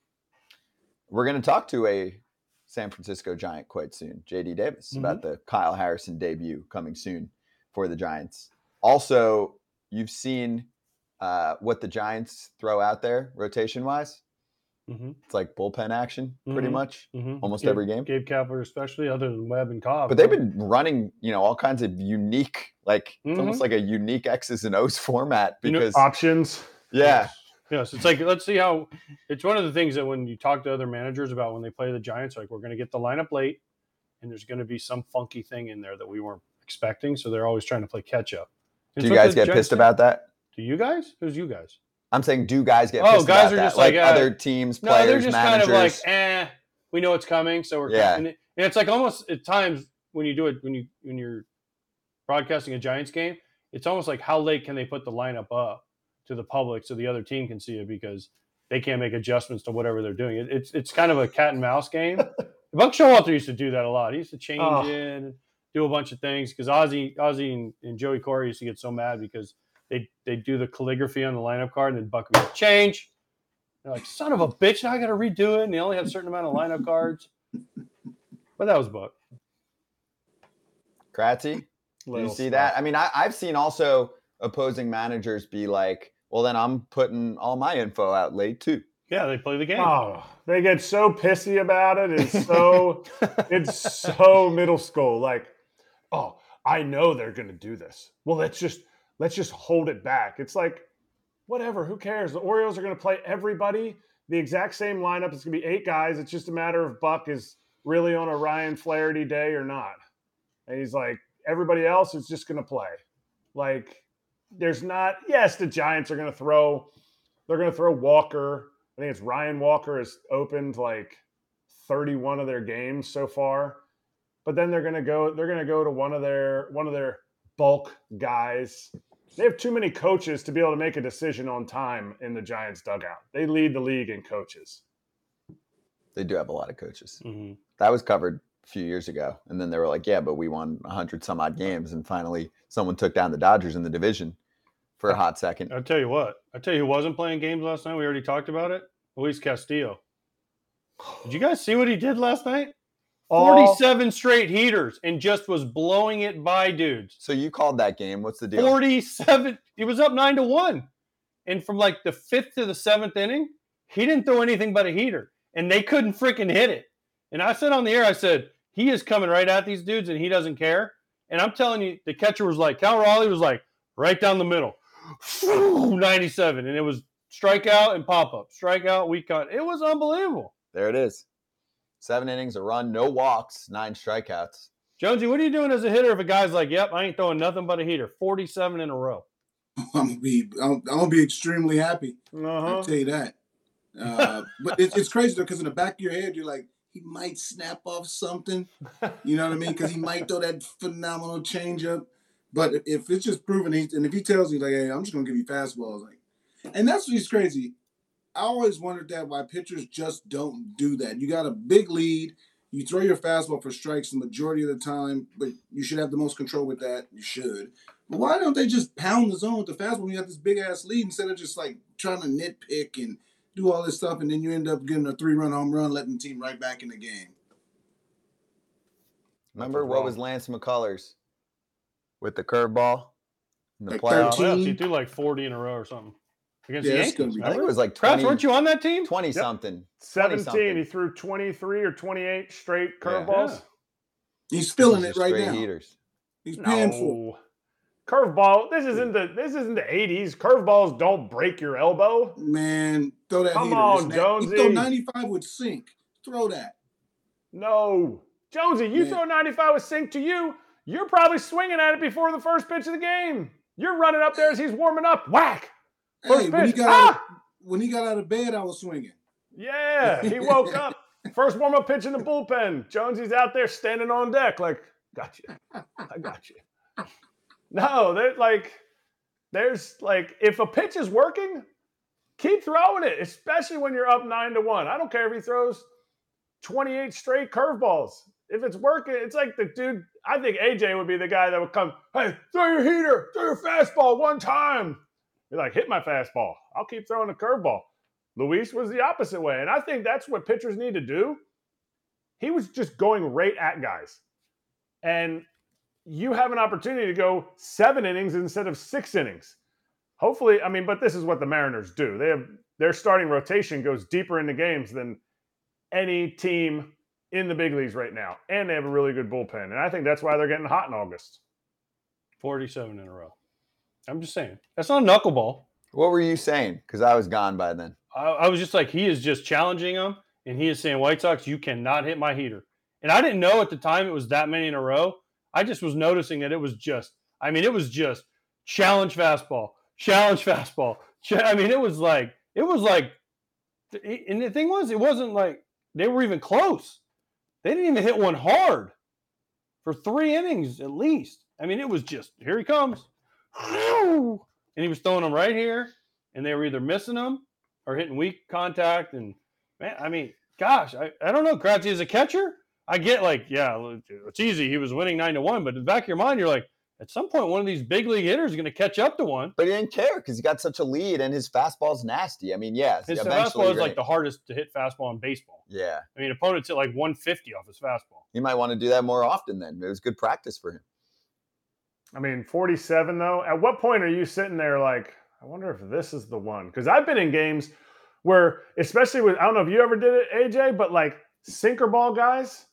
We're going to talk to a San Francisco Giant quite soon, J D. Davis, mm-hmm. about the Kyle Harrison debut coming soon for the Giants. Also, you've seen uh, what the Giants throw out there rotation-wise. Mm-hmm. It's like bullpen action, pretty mm-hmm. much, mm-hmm. almost Gabe, every game. Gabe Kapler especially, other than Webb and Cobb. But they've been running, you know, all kinds of unique, like mm-hmm. it's almost like a unique X's and O's format. Because you know, options. Yeah. Yes. yes, it's like, let's see how – it's one of the things that when you talk to other managers about when they play the Giants, like we're going to get the lineup late and there's going to be some funky thing in there that we weren't expecting. So they're always trying to play catch-up. Do you guys get Giants pissed do. about that? Do you guys? Who's you guys? I'm saying, do guys get pissed oh, guys about are that? Just like, like uh, other teams, players, managers? No, they're just managers. kind of like, eh, we know it's coming, so we're yeah. coming. And it's like almost at times when you do it, when you when you're broadcasting a Giants game, it's almost like how late can they put the lineup up to the public so the other team can see it because they can't make adjustments to whatever they're doing. It, it's it's kind of a cat and mouse game. Buck Showalter used to do that a lot. He used to change oh. in, do a bunch of things because Ozzie, Ozzie and, and Joey Corey used to get so mad because they they do the calligraphy on the lineup card and then Buck would go, change. They're like, son of a bitch, now I got to redo it. And they only have a certain amount of lineup cards. But that was Buck. Kratzy, do you see that? I mean, I, I've seen also opposing managers be like, well, then I'm putting all my info out late too. Yeah, they play the game. Oh, they get so pissy about it. It's so it's so middle school. Like, oh, I know they're going to do this. Well, let's just let's just hold it back. It's like, whatever, who cares? The Orioles are going to play everybody the exact same lineup. It's going to be eight guys. It's just a matter of Buck is really on a Ryan Flaherty day or not. And he's like, everybody else is just going to play. Like, there's not – yes, the Giants are going to throw – they're going to throw Walker. I think it's Ryan Walker has opened like thirty-one of their games so far. But then they're going to go – they're going to go to one of their one of their bulk guys. They have too many coaches to be able to make a decision on time in the Giants dugout. They lead the league in coaches. They do have a lot of coaches. Mm-hmm. That was covered a few years ago. And then they were like, yeah, but we won one hundred some odd games. And finally someone took down the Dodgers in the division for a hot second. I'll tell you what. I'll tell you who wasn't playing games last night. We already talked about it. Luis Castillo. Did you guys see what he did last night? forty-seven straight heaters and just was blowing it by dudes. So you called that game. What's the deal? forty-seven. He was up nine to one. And from like the fifth to the seventh inning, he didn't throw anything but a heater. And they couldn't freaking hit it. And I said on the air, I said, he is coming right at these dudes and he doesn't care. And I'm telling you, the catcher was like, Cal Raleigh was like, right down the middle. ninety-seven. And it was strikeout and pop-up. Strikeout, we caught. It was unbelievable. There it is. Seven innings, a run, no walks, nine strikeouts. Jonesy, what are you doing as a hitter if a guy's like, yep, I ain't throwing nothing but a heater, forty-seven in a row? I'm going to be, I'm, I'm gonna be extremely happy. Uh-huh. I'll tell you that. Uh, but it, it's crazy, though, because in the back of your head, you're like, he might snap off something. You know what I mean? Because he might throw that phenomenal changeup. But if it's just proven, he, and if he tells you, like, hey, I'm just going to give you fastballs. Like, and that's what's crazy. I always wondered that why pitchers just don't do that. You got a big lead. You throw your fastball for strikes the majority of the time, but you should have the most control with that. You should. But why don't they just pound the zone with the fastball when you got this big-ass lead instead of just, like, trying to nitpick and do all this stuff, and then you end up getting a three-run home run, letting the team right back in the game. Remember what was Lance McCullers with the curveball in the like playoffs? thirteen He threw like forty in a row or something. Against yeah, the Yankees, I think it was like twenty. Kratz, weren't you on that team? twenty yep. Something. seventeen. twenty something. He threw twenty-three or twenty-eight straight curveballs. Yeah. Yeah. He's feeling it right now. Heaters. He's painful. No. Curveball. This isn't the this isn't the eighties. Curveballs don't break your elbow. Man, throw that. Come on, Jonesy. You throw ninety-five would sink. Throw that. No, Jonesy, you Man. Throw ninety-five would sink to you. You're probably swinging at it before the first pitch of the game. You're running up there as he's warming up. Whack. First hey, when he, got ah! out of, when he got out of bed, I was swinging. Yeah, he woke up. First warm-up pitch in the bullpen. Jonesy's out there standing on deck like, got you. I got you. No, they're like, there's like, if a pitch is working, keep throwing it, especially when you're up nine to one. I don't care if he throws twenty-eight straight curveballs. If it's working, it's like the dude, I think A J would be the guy that would come, hey, throw your heater, throw your fastball one time. You're like, hit my fastball. I'll keep throwing the curveball. Luis was the opposite way. And I think that's what pitchers need to do. He was just going right at guys. And you have an opportunity to go seven innings instead of six innings. Hopefully, I mean, but this is what the Mariners do. They have their starting rotation goes deeper into games than any team in the big leagues right now. And they have a really good bullpen. And I think that's why they're getting hot in August. forty-seven in a row. I'm just saying. That's not a knuckleball. What were you saying? Because I was gone by then. I, I was just like, he is just challenging them, and he is saying, White Sox, you cannot hit my heater. And I didn't know at the time it was that many in a row. I just was noticing that it was just, I mean, it was just challenge fastball, challenge fastball. Ch- I mean, it was like, it was like, and the thing was, it wasn't like they were even close. They didn't even hit one hard for three innings at least. I mean, it was just, here he comes. And he was throwing them right here, and they were either missing them or hitting weak contact. And, man, I mean, gosh, I, I don't know. Kratzy is a catcher. I get like, yeah, it's easy. He was winning nine to one, but in the back of your mind, you're like, at some point, one of these big league hitters is going to catch up to one. But he didn't care because he got such a lead, and his fastball's nasty. I mean, yes, his fastball is like the hardest to hit fastball in baseball. Yeah, I mean, opponents hit like one fifty off his fastball. He might want to do that more often. Then it was good practice for him. I mean, forty-seven though. At what point are you sitting there like, I wonder if this is the one? Because I've been in games where, especially with, I don't know if you ever did it, A J, but like sinker ball guys.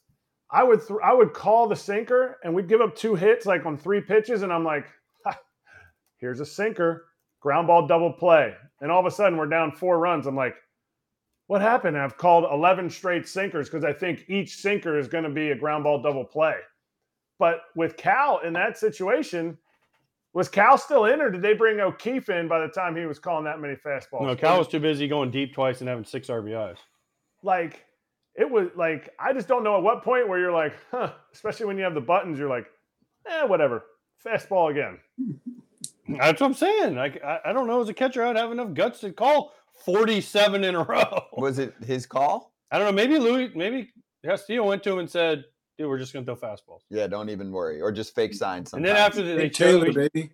I would th- I would call the sinker, and we'd give up two hits like on three pitches, and I'm like, ha, here's a sinker, ground ball double play. And all of a sudden, we're down four runs. I'm like, what happened? I've called eleven straight sinkers because I think each sinker is going to be a ground ball double play. But with Cal in that situation, was Cal still in, or did they bring O'Keefe in by the time he was calling that many fastballs? No, Cal was too busy going deep twice and having six R B Is. Like – it was like, I just don't know at what point where you're like, huh, especially when you have the buttons, you're like, eh, whatever. Fastball again. That's what I'm saying. Like, I, I don't know. As a catcher, I'd have enough guts to call forty-seven in a row. Was it his call? I don't know. Maybe Louis, maybe Castillo went to him and said, dude, we're just going to throw fastballs. Yeah, don't even worry. Or just fake sign sometimes. And then after the, they Taylor, we, baby.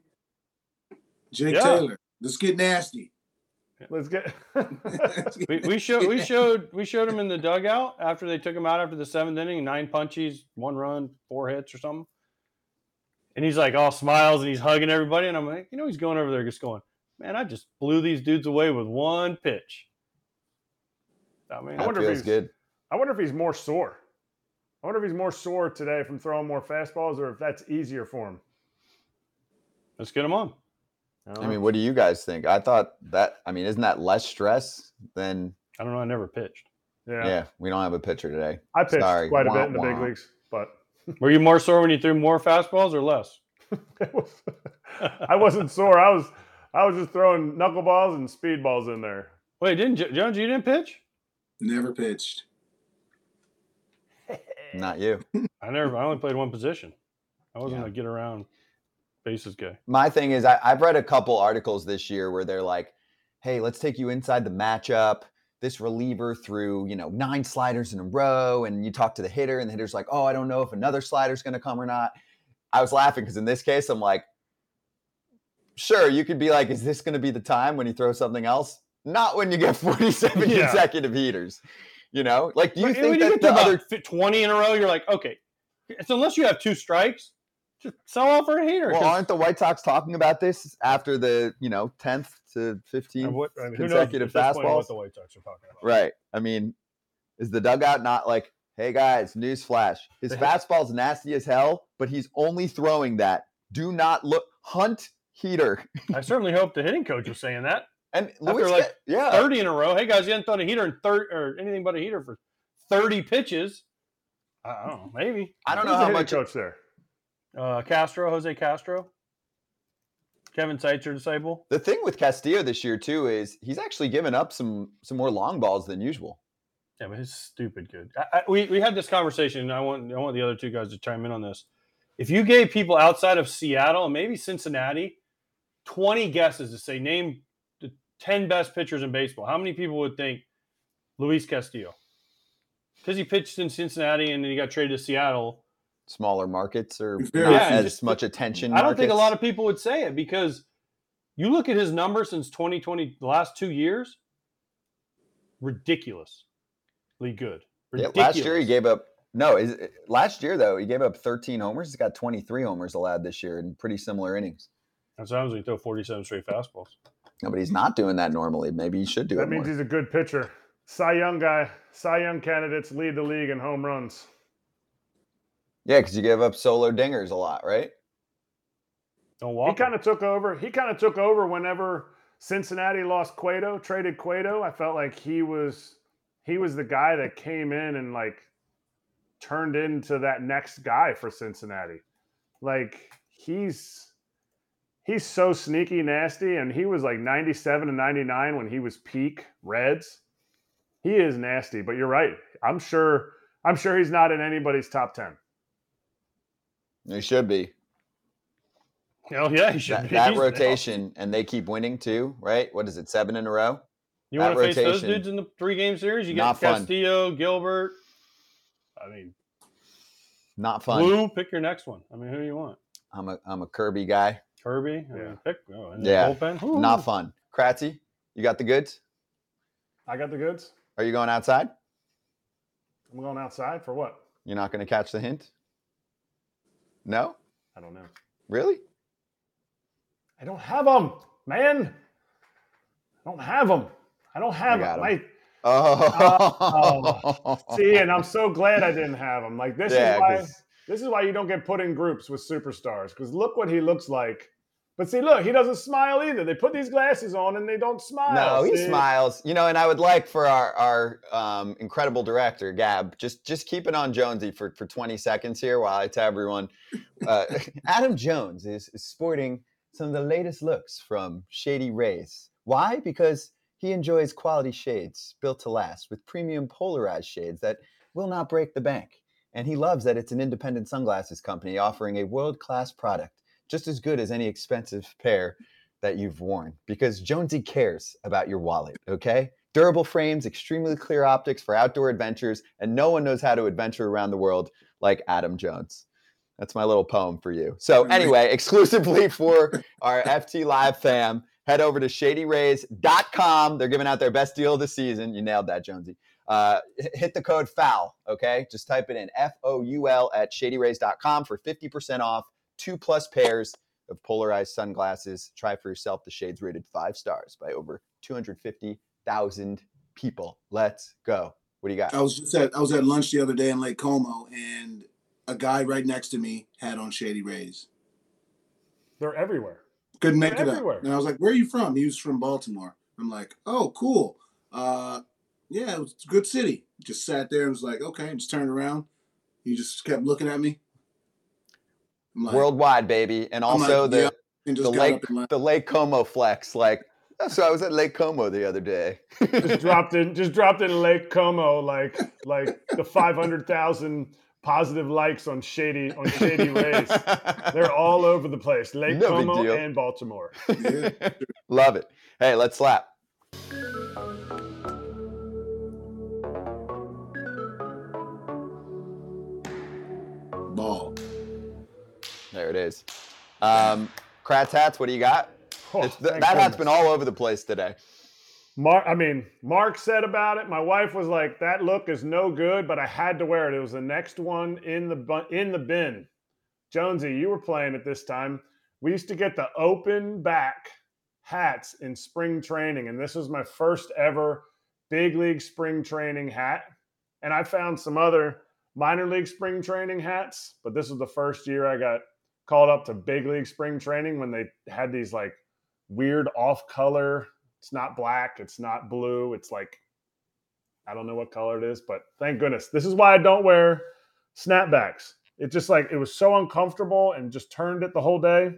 Jake yeah. Taylor. Let's get nasty. Let's get. we, we showed we showed we showed him in the dugout after they took him out after the seventh inning, nine punchies, one run, four hits or something. And he's like all smiles and he's hugging everybody. And I'm like, you know, he's going over there just going, man, I just blew these dudes away with one pitch. I mean, I wonder if he's good. I wonder if he's more sore. I wonder if he's more sore today from throwing more fastballs, or if that's easier for him. Let's get him on. I, I mean, what do you guys think? I thought that, I mean, isn't that less stress than? I don't know. I never pitched. Yeah. Yeah. We don't have a pitcher today. I pitched Sorry. quite a wah, bit in the wah. big leagues, but. Were you more sore when you threw more fastballs or less? was, I wasn't sore. I was, I was just throwing knuckleballs and speedballs in there. Wait, didn't Jones, you didn't pitch? Never pitched. Not you. I never, I only played one position. I wasn't yeah. a get around. Bases guy. My thing is, I, I've read a couple articles this year where they're like, hey, let's take you inside the matchup. This reliever threw, you know, nine sliders in a row, and you talk to the hitter, and the hitter's like, oh, I don't know if another slider's going to come or not. I was laughing because in this case, I'm like, sure, you could be like, is this going to be the time when you throw something else? Not when you get forty-seven yeah. consecutive heaters. You know, like, do you but think when that you get the other twenty in a row, you're like, okay, so unless you have two strikes, just sell off for a heater. Well, aren't the White Sox talking about this after the, you know, tenth to fifteenth what, I mean, consecutive fastballs? What the White Sox are talking about. Right. I mean, is the dugout not like, hey, guys, news flash. His fastball's nasty as hell, but he's only throwing that. Do not look. Hunt heater. I certainly hope the hitting coach was saying that. And Luis, like yeah. thirty in a row. Hey, guys, you haven't thrown a heater in thirty or anything but a heater for thirty pitches. I don't know. Maybe. I don't Who's know how much coach there. Uh, Castro, Jose Castro, Kevin Seitz, your disciple. The thing with Castillo this year too is he's actually given up some some more long balls than usual. Yeah, but he's stupid good. I, I, we we had this conversation, and I want I want the other two guys to chime in on this. If you gave people outside of Seattle and maybe Cincinnati twenty guesses to say name the ten best pitchers in baseball, how many people would think Luis Castillo? Because he pitched in Cincinnati and then he got traded to Seattle. Smaller markets or yeah, not as just, much attention. I don't markets. think a lot of people would say it because you look at his numbers since twenty twenty, the last two years, ridiculously good. Ridiculous. Yeah, last year he gave up – no, is, last year, though, he gave up thirteen homers. He's got twenty-three homers allowed this year in pretty similar innings. That sounds like he throw forty-seven straight fastballs. No, but he's not doing that normally. Maybe he should do that it That means more. He's a good pitcher. Cy Young guy. Cy Young candidates lead the league in home runs. Yeah, because you give up solo dingers a lot, right? Don't walk. He kind of took over. He kind of took over whenever Cincinnati lost Cueto, traded Cueto. I felt like he was he was the guy that came in and like turned into that next guy for Cincinnati. Like he's he's so sneaky nasty, and he was like ninety-seven and ninety-nine when he was peak Reds. He is nasty, but you're right. I'm sure I'm sure he's not in anybody's top ten. They should be. Oh yeah, he should that, be. That He's rotation, now. And they keep winning too, right? What is it, seven in a row? You want to face those dudes in the three-game series? You get Castillo, fun. Gilbert. I mean, not fun. Blue, pick your next one. I mean, who do you want? I'm a I'm a Kirby guy. Kirby, yeah. I mean, pick. Oh, and yeah, bullpen. Not fun. Kratzy, you got the goods? I got the goods. Are you going outside? I'm going outside for what? You're not going to catch the hint? No? I don't know. Really? I don't have them, man. I don't have them. I don't have them. I, oh. Uh, oh. See, and I'm so glad I didn't have them. Like, this yeah, is why cause... this is why you don't get put in groups with superstars, because look what he looks like. But see, look, he doesn't smile either. They put these glasses on and they don't smile. No, he see? smiles. You know, and I would like for our our um, incredible director, Gab, just just keep it on Jonesy for, for twenty seconds here while I tell everyone. Uh, Adam Jones is, is sporting some of the latest looks from Shady Rays. Why? Because he enjoys quality shades built to last with premium polarized shades that will not break the bank. And he loves that it's an independent sunglasses company offering a world-class product, just as good as any expensive pair that you've worn, because Jonesy cares about your wallet, okay? Durable frames, extremely clear optics for outdoor adventures, and no one knows how to adventure around the world like Adam Jones. That's my little poem for you. So anyway, exclusively for our F T Live fam, head over to shady rays dot com. They're giving out their best deal of the season. You nailed that, Jonesy. Uh, hit the code FOUL, okay? Just type it in, F O U L at shady rays dot com for fifty percent off. Two plus pairs of polarized sunglasses. Try for yourself the shades rated five stars by over two hundred fifty thousand people. Let's go. What do you got? I was just at I was at lunch the other day in Lake Como, and a guy right next to me had on Shady Rays. They're everywhere. Couldn't make They're it everywhere. up. And I was like, "Where are you from?" He was from Baltimore. I'm like, "Oh, cool. Uh, yeah, it was a good city." Just sat there and was like, "Okay," and just turned around. He just kept looking at me. Like, worldwide, baby. And also like, the yeah, the, lake, the Lake Como flex. Like, so I was at Lake Como the other day. just dropped in just dropped in Lake Como like like the five hundred thousand positive likes on Shady on Shady Rays. They're all over the place. Lake no Como and Baltimore. Yeah. Love it. Hey, let's slap. Ball. There it is. Um, Kratz hats, what do you got? Oh, it's the, that goodness. Hat's been all over the place today. Mark, I mean, Mark said about it. My wife was like, "That look is no good," but I had to wear it. It was the next one in the in the bin. Jonesy, you were playing at this time. We used to get the open back hats in spring training, and this was my first ever big league spring training hat. And I found some other minor league spring training hats, but this was the first year I got called up to big league spring training when they had these like weird off color. It's not black. It's not blue. It's like, I don't know what color it is, but thank goodness. This is why I don't wear snapbacks. It just like, it was so uncomfortable and just turned it the whole day.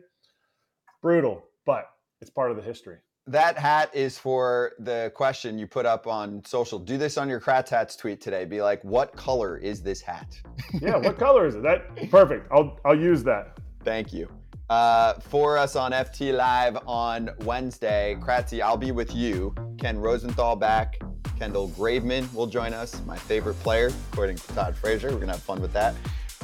Brutal, but it's part of the history. That hat is for the question you put up on social. Do this on your Kratz Hats tweet today. Be like, what color is this hat? Yeah. What color is it? That perfect. I'll, I'll use that. Thank you. Uh, for us on F T Live on Wednesday, Kratzy, I'll be with you. Ken Rosenthal back. Kendall Graveman will join us, my favorite player, according to Todd Frazier. We're going to have fun with that.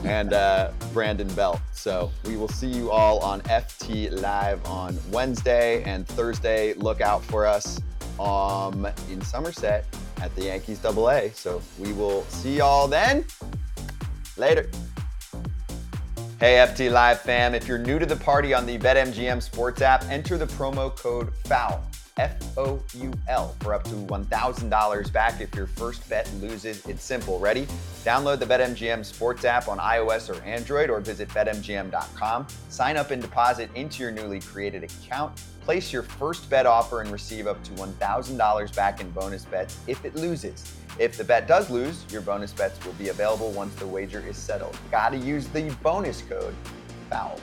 And uh, Brandon Belt. So we will see you all on F T Live on Wednesday and Thursday. Look out for us um, in Somerset at the Yankees double A. So we will see y'all then. Later. Hey, F T Live fam, if you're new to the party on the BetMGM Sports app, enter the promo code FOUL, F O U L, for up to one thousand dollars back if your first bet loses. It's simple. Ready? Download the BetMGM Sports app on iOS or Android or visit bet M G M dot com. Sign up and deposit into your newly created account. Place your first bet offer and receive up to one thousand dollars back in bonus bets if it loses. If the bet does lose, your bonus bets will be available once the wager is settled. Gotta use the bonus code FOUL.